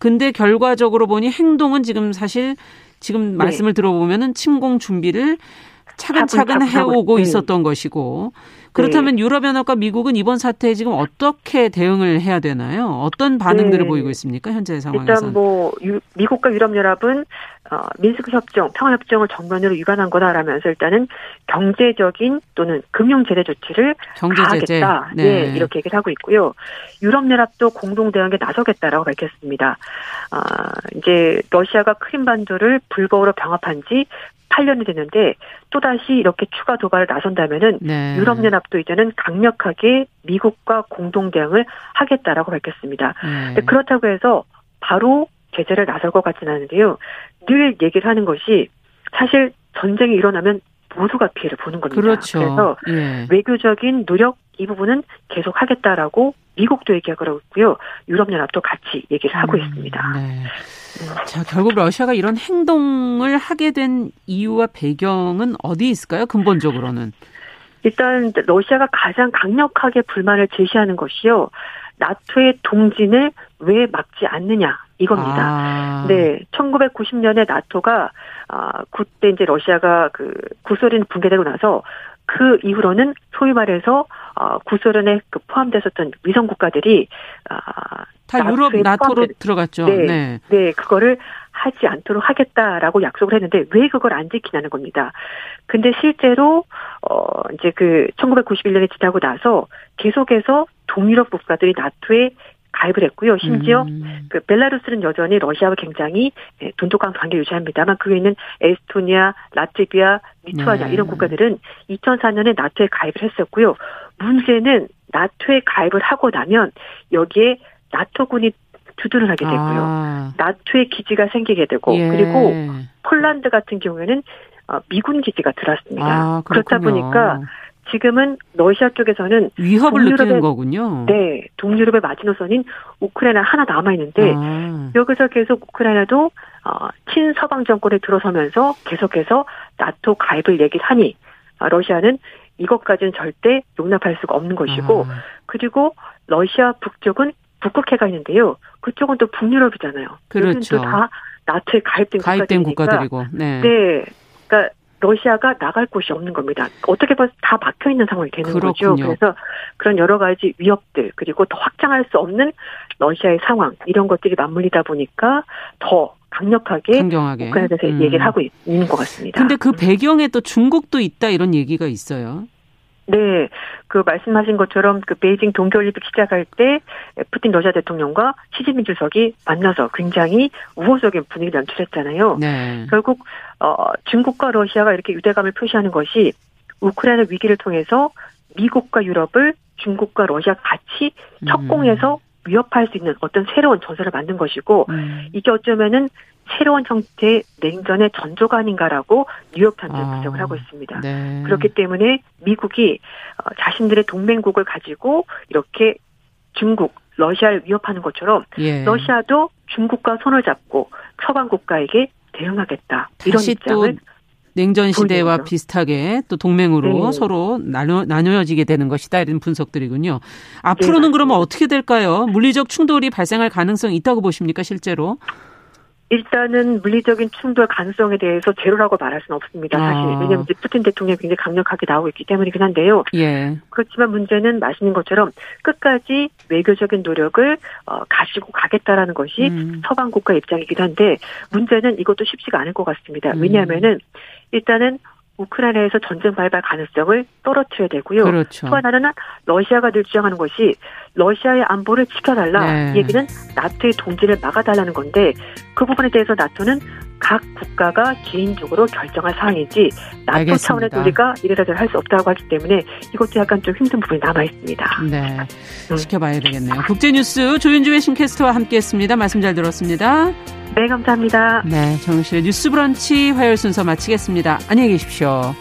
근데 결과적으로 보니 행동은 지금 사실 지금 네. 말씀을 들어보면은 침공 준비를 차근차근 해오고 네. 있었던 것이고 그렇다면 네. 유럽연합과 미국은 이번 사태에 지금 어떻게 대응을 해야 되나요? 어떤 반응들을 네. 보이고 있습니까? 현재 상황에서 일단 뭐 유, 미국과 유럽연합은 어, 민스크 협정, 평화협정을 정면으로 위반한 거다라면서 일단은 경제적인 또는 금융 제재 조치를 경제제재. 가하겠다. 네. 네, 이렇게 얘기를 하고 있고요. 유럽연합도 공동 대응에 나서겠다라고 밝혔습니다. 아, 이제 러시아가 크림반도를 불법으로 병합한 지 팔 년이 됐는데 또다시 이렇게 추가 도발을 나선다면은 네. 유럽연합도 이제는 강력하게 미국과 공동 대응을 하겠다라고 밝혔습니다. 네. 그렇다고 해서 바로 제재를 나설 것 같지는 않은데요. 늘 얘기를 하는 것이 사실 전쟁이 일어나면 모두가 피해를 보는 겁니다. 그렇죠. 그래서 예. 외교적인 노력 이 부분은 계속 하겠다라고 미국도 얘기하고 있고요. 유럽연합도 같이 얘기를 하고 음, 있습니다. 네. 자, 결국 러시아가 이런 행동을 하게 된 이유와 배경은 어디 있을까요? 근본적으로는. 일단 러시아가 가장 강력하게 불만을 제시하는 것이요. 나토의 동진을 왜 막지 않느냐 이겁니다. 아. 네, 천구백구십년에 나토가 아, 그때 이제 러시아가 그 구소련 붕괴되고 나서 그 이후로는 소위 말해서 어, 구소련에 그 포함됐었던 위성 국가들이 어, 다 유럽 나토로 포함된, 들어갔죠. 네, 네, 네, 그거를 하지 않도록 하겠다라고 약속을 했는데 왜 그걸 안 지키냐는 겁니다. 근데 실제로 어, 이제 그 천구백구십일년이 지나고 나서 계속해서 동유럽 국가들이 나토에 가입을 했고요. 심지어 음. 그 벨라루스는 여전히 러시아와 굉장히 돈독한 관계 유지합니다만 그 외에는 에스토니아, 라트비아, 리투아니아 네. 이런 국가들은 이천사 년에 나토에 가입을 했었고요. 문제는 나토에 가입을 하고 나면 여기에 나토군이 주둔을 하게 되고요. 아. 나토의 기지가 생기게 되고 예. 그리고 폴란드 같은 경우에는 미군 기지가 들어왔습니다. 아, 그렇다 보니까 지금은 러시아 쪽에서는 위협을 느끼는 거군요. 네. 동유럽의 마지노선인 우크라이나 하나 남아있는데 아. 여기서 계속 우크라이나도 어, 친서방 정권에 들어서면서 계속해서 나토 가입을 얘기를 하니 러시아는 이것까지는 절대 용납할 수가 없는 것이고 아. 그리고 러시아 북쪽은 북극해가 있는데요. 그쪽은 또 북유럽이잖아요. 그렇죠. 다 나토에 가입된, 가입된 국가들이고. 네. 네. 그러니까 러시아가 나갈 곳이 없는 겁니다. 어떻게 보면 다 막혀있는 상황이 되는 그렇군요. 거죠. 그래서 그런 여러 가지 위협들 그리고 더 확장할 수 없는 러시아의 상황 이런 것들이 맞물리다 보니까 더 강력하게 강경하게. 우크라이나에서 음. 얘기를 하고 있는 것 같습니다. 그런데 그 배경에 또 중국도 있다 이런 얘기가 있어요. 네, 그 말씀하신 것처럼 그 베이징 동계올림픽 시작할 때 푸틴 러시아 대통령과 시진핑 주석이 만나서 굉장히 우호적인 분위기를 연출했잖아요. 네. 결국 어, 중국과 러시아가 이렇게 유대감을 표시하는 것이 우크라이나 위기를 통해서 미국과 유럽을 중국과 러시아 같이 협공해서 음. 위협할 수 있는 어떤 새로운 전선을 만든 것이고 음. 이게 어쩌면은 새로운 형태의 냉전의 전조가 아닌가라고 뉴욕타임즈가 분석을 아, 하고 있습니다. 네. 그렇기 때문에 미국이 자신들의 동맹국을 가지고 이렇게 중국, 러시아를 위협하는 것처럼 예. 러시아도 중국과 손을 잡고 서방 국가에게 대응하겠다. 이런 입장을 냉전 시대와 보이네요. 비슷하게 또 동맹으로 네. 서로 나누, 나누어지게 되는 것이다. 이런 분석들이군요. 앞으로는 네, 그러면 어떻게 될까요? 물리적 충돌이 발생할 가능성이 있다고 보십니까? 실제로? 일단은 물리적인 충돌 가능성에 대해서 제로라고 말할 수는 없습니다. 사실 아. 왜냐하면 이제 푸틴 대통령이 굉장히 강력하게 나오고 있기 때문이긴 한데요. 예. 그렇지만 문제는 말씀인 것처럼 끝까지 외교적인 노력을 어, 가지고 가겠다라는 것이 음. 서방 국가 입장이기도 한데 문제는 이것도 쉽지가 않을 것 같습니다. 음. 왜냐하면은 일단은 우크라이나에서 전쟁 발발 가능성을 떨어뜨려야 되고요. 그렇죠. 또 하나는 러시아가 늘 주장하는 것이 러시아의 안보를 지켜달라. 네. 이 얘기는 나토의 동진을 막아달라는 건데 그 부분에 대해서 나토는 각 국가가 개인적으로 결정할 사항이지 나토 알겠습니다. 차원의 우리가 이래저래 할 수 없다고 하기 때문에 이것도 약간 좀 힘든 부분이 남아있습니다. 네, 음. 지켜봐야 되겠네요. 국제뉴스 조현주 외신캐스터와 함께했습니다. 말씀 잘 들었습니다. 네, 감사합니다. 네, 정용실 뉴스 브런치 화요일 순서 마치겠습니다. 안녕히 계십시오.